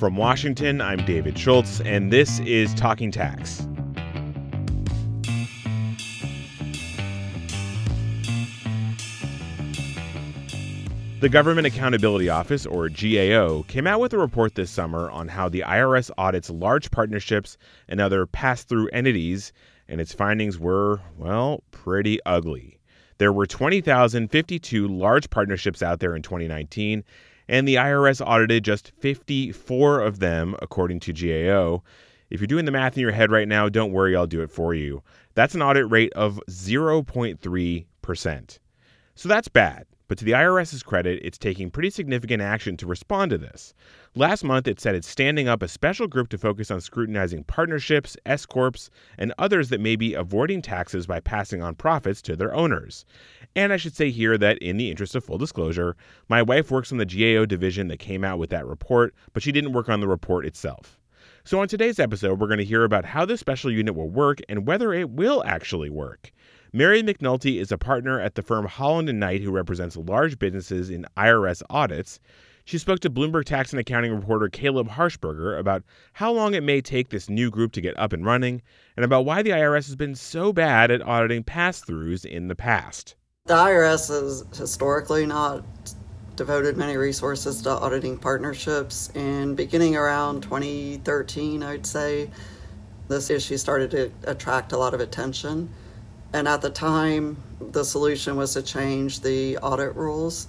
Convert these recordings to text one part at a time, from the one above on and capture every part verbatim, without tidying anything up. From Washington, I'm David Schultz, and this is Talking Tax. The Government Accountability Office, or G A O, came out with a report this summer on how the I R S audits large partnerships and other pass-through entities, and its findings were, well, pretty ugly. There were twenty thousand fifty-two large partnerships out there in twenty nineteen, and the I R S audited just fifty-four of them, according to G A O. If you're doing the math in your head right now, don't worry, I'll do it for you. That's an audit rate of zero point three percent. So that's bad. But to the IRS's credit, it's taking pretty significant action to respond to this. Last month, it said it's standing up a special group to focus on scrutinizing partnerships, S-Corps, and others that may be avoiding taxes by passing on profits to their owners. And I should say here that, in the interest of full disclosure, my wife works on the G A O division that came out with that report, but she didn't work on the report itself. So on today's episode, we're going to hear about how this special unit will work and whether it will actually work. Mary McNulty is a partner at the firm Holland and Knight who represents large businesses in I R S audits. She spoke to Bloomberg Tax and Accounting reporter Caleb Harshberger about how long it may take this new group to get up and running and about why the I R S has been so bad at auditing pass-throughs in the past. The I R S has historically not devoted many resources to auditing partnerships, and beginning around twenty thirteen, I'd say, this issue started to attract a lot of attention. And at the time, the solution was to change the audit rules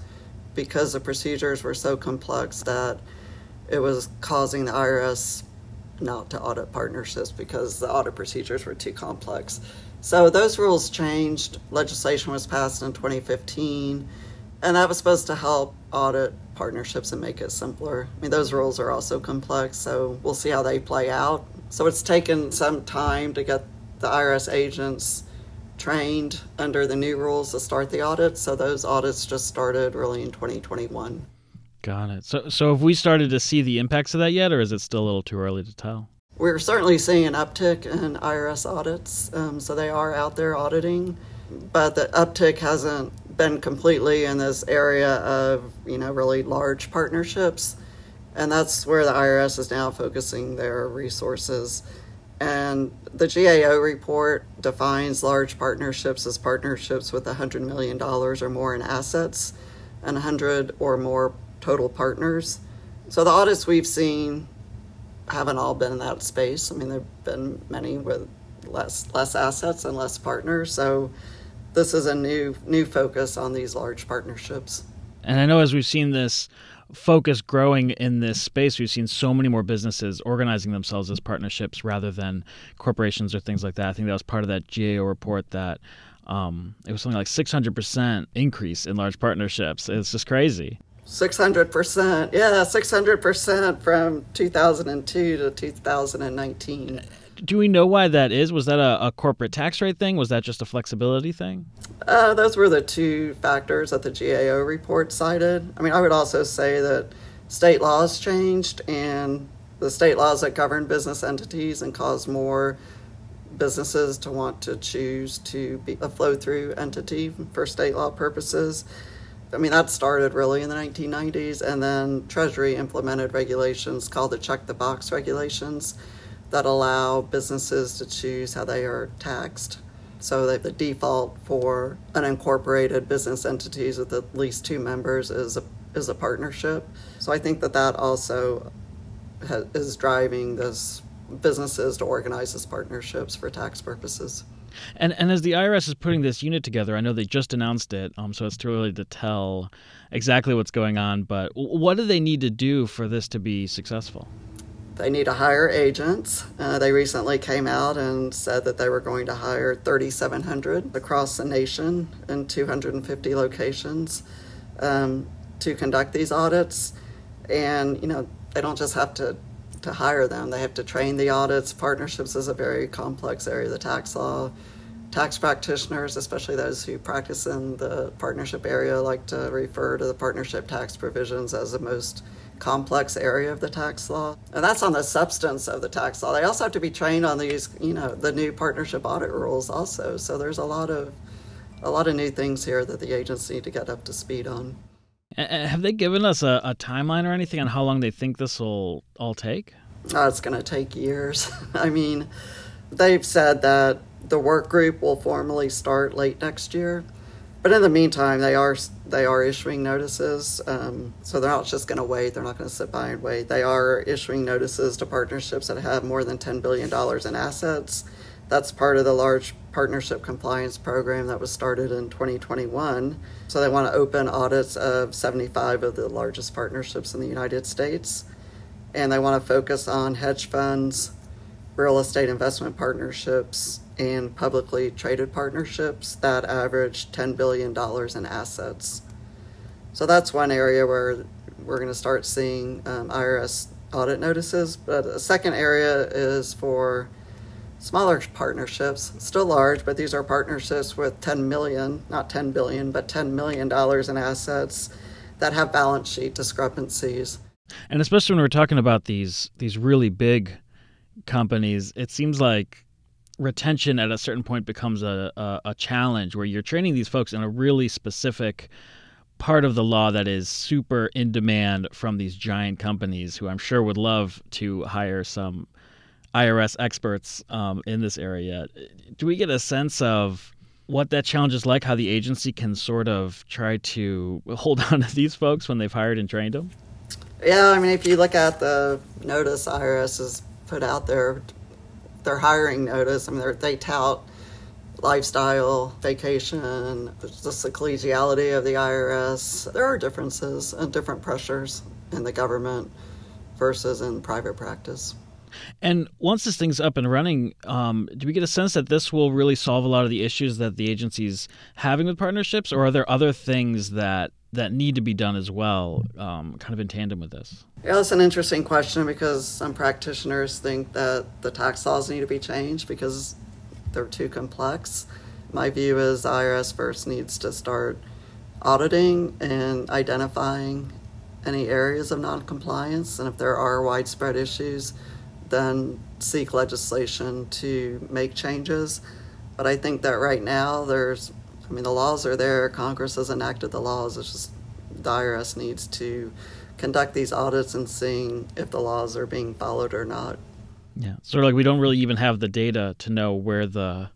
because the procedures were so complex that it was causing the I R S not to audit partnerships because the audit procedures were too complex. So those rules changed. Legislation was passed in twenty fifteen, and that was supposed to help audit partnerships and make it simpler. I mean, those rules are also complex, so we'll see how they play out. So it's taken some time to get the I R S agents trained under the new rules to start the audit. So those audits just started really in twenty twenty-one. Got it. So so have we started to see the impacts of that yet, or is it still a little too early to tell? We're certainly seeing an uptick in I R S audits. Um, so they are out there auditing, but the uptick hasn't been completely in this area of, you know, really large partnerships. And that's where the I R S is now focusing their resources. And the G A O report defines large partnerships as partnerships with one hundred million dollars or more in assets and one hundred or more total partners. So the audits we've seen haven't all been in that space. I mean, there have been many with less less assets and less partners. So this is a new new focus on these large partnerships. And I know as we've seen this focus growing in this space, we've seen so many more businesses organizing themselves as partnerships rather than corporations or things like that. I think that was part of that G A O report that um, it was something like six hundred percent increase in large partnerships. It's just crazy. six hundred percent. Yeah, six hundred percent from two thousand two to two thousand nineteen. Do we know why that is? Was that a, a corporate tax rate thing? Was that just a flexibility thing? Uh, those were the two factors that the G A O report cited. I mean, I would also say that state laws changed, and the state laws that govern business entities and cause more businesses to want to choose to be a flow-through entity for state law purposes. I mean, that started really in the nineteen nineties, and then Treasury implemented regulations called the check-the-box regulations that allow businesses to choose how they are taxed. So that the default for unincorporated business entities with at least two members is a, is a partnership. So I think that that also ha- is driving those businesses to organize as partnerships for tax purposes. And and as the I R S is putting this unit together, I know they just announced it, um, so it's too early to tell exactly what's going on, but what do they need to do for this to be successful? They need to hire agents. Uh, they recently came out and said that they were going to hire three thousand seven hundred across the nation in two hundred fifty locations um, to conduct these audits. And, you know, they don't just have to, to hire them. They have to train the audits. Partnerships is a very complex area of the tax law. Tax practitioners, especially those who practice in the partnership area, like to refer to the partnership tax provisions as the most complex area of the tax law. And that's on the substance of the tax law. They also have to be trained on these, you know, the new partnership audit rules also. So there's a lot of a lot of new things here that the agents need to get up to speed on. Have they given us a, a timeline or anything on how long they think this will all take? Oh, it's going to take years. I mean, they've said that the work group will formally start late next year. But in the meantime, they are they are issuing notices. Um, so they're not just going to wait. They're not going to sit by and wait. They are issuing notices to partnerships that have more than ten billion dollars in assets. That's part of the large partnership compliance program that was started in twenty twenty-one. So they want to open audits of seventy-five of the largest partnerships in the United States. And they want to focus on hedge funds, real estate investment partnerships, and publicly traded partnerships that average ten billion dollars in assets. So that's one area where we're going to start seeing um, I R S audit notices. But a second area is for smaller partnerships, still large, but these are partnerships with ten million, not ten billion, but ten million dollars in assets that have balance sheet discrepancies. And especially when we're talking about these these really big companies, it seems like retention at a certain point becomes a, a, a challenge where you're training these folks in a really specific part of the law that is super in demand from these giant companies who I'm sure would love to hire some I R S experts um, in this area. Do we get a sense of what that challenge is like, how the agency can sort of try to hold on to these folks when they've hired and trained them? Yeah, I mean, if you look at the notice I R S has put out there, their hiring notice, I mean, they tout lifestyle, vacation, just the collegiality of the I R S. There are differences and different pressures in the government versus in private practice. And once this thing's up and running, um, do we get a sense that this will really solve a lot of the issues that the agency's having with partnerships, or are there other things that that need to be done as well, um, kind of in tandem with this? Yeah, that's an interesting question because some practitioners think that the tax laws need to be changed because they're too complex. My view is the I R S first needs to start auditing and identifying any areas of noncompliance, and if there are widespread issues, then seek legislation to make changes. But I think that right now there's I mean, the laws are there. Congress has enacted the laws. It's just the I R S needs to conduct these audits and seeing if the laws are being followed or not. Yeah, sort of like we don't really even have the data to know where the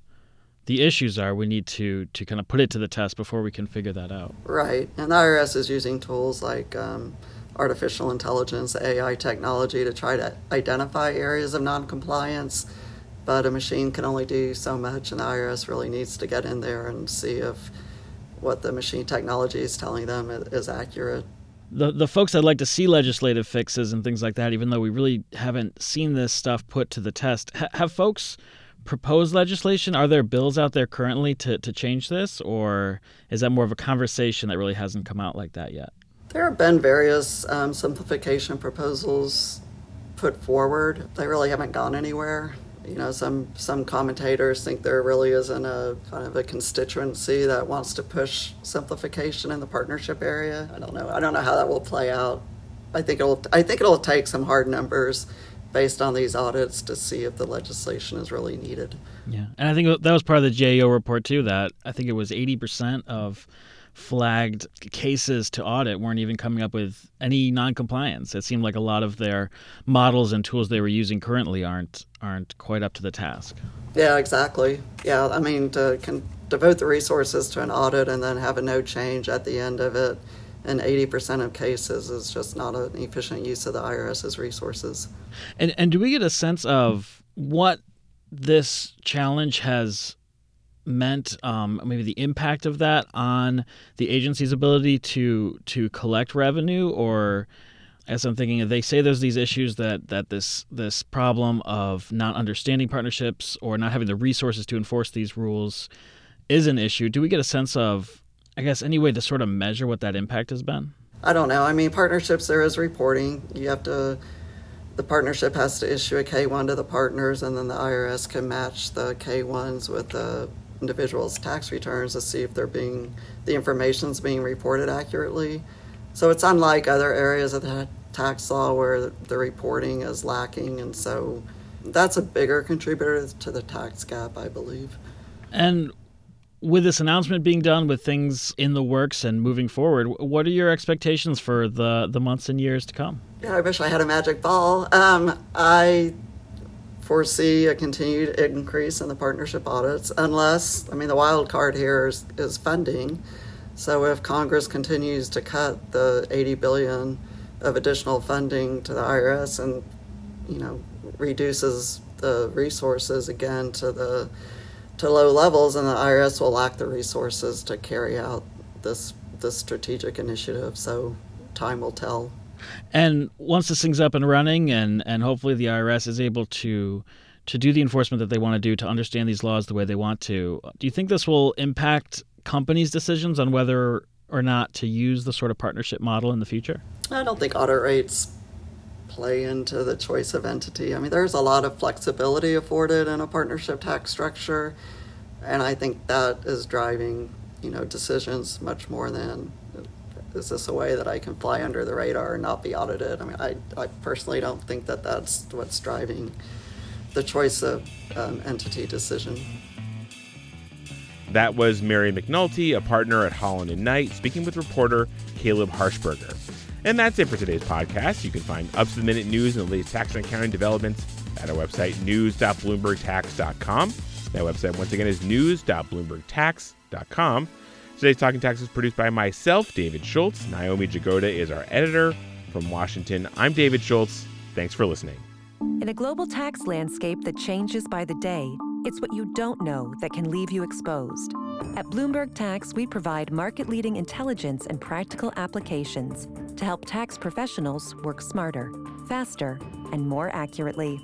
the issues are. We need to, to kind of put it to the test before we can figure that out. Right, and the I R S is using tools like um, artificial intelligence, A I technology, to try to identify areas of noncompliance. But a machine can only do so much, and the I R S really needs to get in there and see if what the machine technology is telling them is accurate. The the folks that like to see legislative fixes and things like that, even though we really haven't seen this stuff put to the test, ha- have folks proposed legislation? Are there bills out there currently to, to change this, or is that more of a conversation that really hasn't come out like that yet? There have been various um, simplification proposals put forward. They really haven't gone anywhere. You know, some some commentators think there really isn't a kind of a constituency that wants to push simplification in the partnership area. I don't know. I don't know how that will play out. I think it'll I think it'll take some hard numbers based on these audits to see if the legislation is really needed. Yeah, and I think that was part of the J A O report too. That I think it was eighty percent of flagged cases to audit weren't even coming up with any noncompliance. It seemed like a lot of their models and tools they were using currently aren't aren't quite up to the task. Yeah, exactly. Yeah, I mean, to can devote the resources to an audit and then have a no change at the end of it in eighty percent of cases is just not an efficient use of the IRS's resources. And and do we get a sense of what this challenge has meant, um, maybe the impact of that on the agency's ability to to collect revenue? Or, as I'm thinking, they say there's these issues that that this this problem of not understanding partnerships or not having the resources to enforce these rules is an issue. Do we get a sense of, I guess, any way to sort of measure what that impact has been? I don't know. I mean, partnerships, there is reporting. You have to The partnership has to issue a K one to the partners, and then the I R S can match the K ones with the individuals' tax returns to see if they're being the information's being reported accurately. So it's unlike other areas of the tax law where the reporting is lacking, and so that's a bigger contributor to the tax gap, I believe. And with this announcement being done, with things in the works and moving forward, what are your expectations for the, the months and years to come? Yeah, I wish I had a magic ball. Um, I foresee a continued increase in the partnership audits, unless, I mean, the wild card here is, is funding. So if Congress continues to cut the eighty billion dollars of additional funding to the I R S and, you know, reduces the resources again to the to low levels, and the I R S will lack the resources to carry out this this strategic initiative. So time will tell. And once this thing's up and running, and, and hopefully the I R S is able to to do the enforcement that they want to do, to understand these laws the way they want to, do you think this will impact companies' decisions on whether or not to use the sort of partnership model in the future? I don't think audit rates play into the choice of entity. I mean, there's a lot of flexibility afforded in a partnership tax structure, and I think that is driving, you know, decisions much more than, is this a way that I can fly under the radar and not be audited? I mean, I, I personally don't think that that's what's driving the choice of um, entity decision. That was Mary McNulty, a partner at Holland and Knight, speaking with reporter Caleb Harshberger. And that's it for today's podcast. You can find up-to-the-minute news and the latest tax and accounting developments at our website, news dot bloomberg tax dot com. That website, once again, is news dot bloomberg tax dot com. Today's Talking Tax is produced by myself, David Schultz. Naomi Jagoda is our editor. From Washington, I'm David Schultz. Thanks for listening. In a global tax landscape that changes by the day, it's what you don't know that can leave you exposed. At Bloomberg Tax, we provide market-leading intelligence and practical applications to help tax professionals work smarter, faster, and more accurately.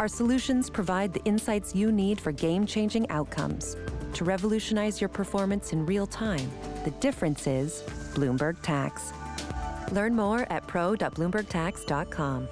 Our solutions provide the insights you need for game-changing outcomes. To revolutionize your performance in real time, the difference is Bloomberg Tax. Learn more at pro dot bloomberg tax dot com.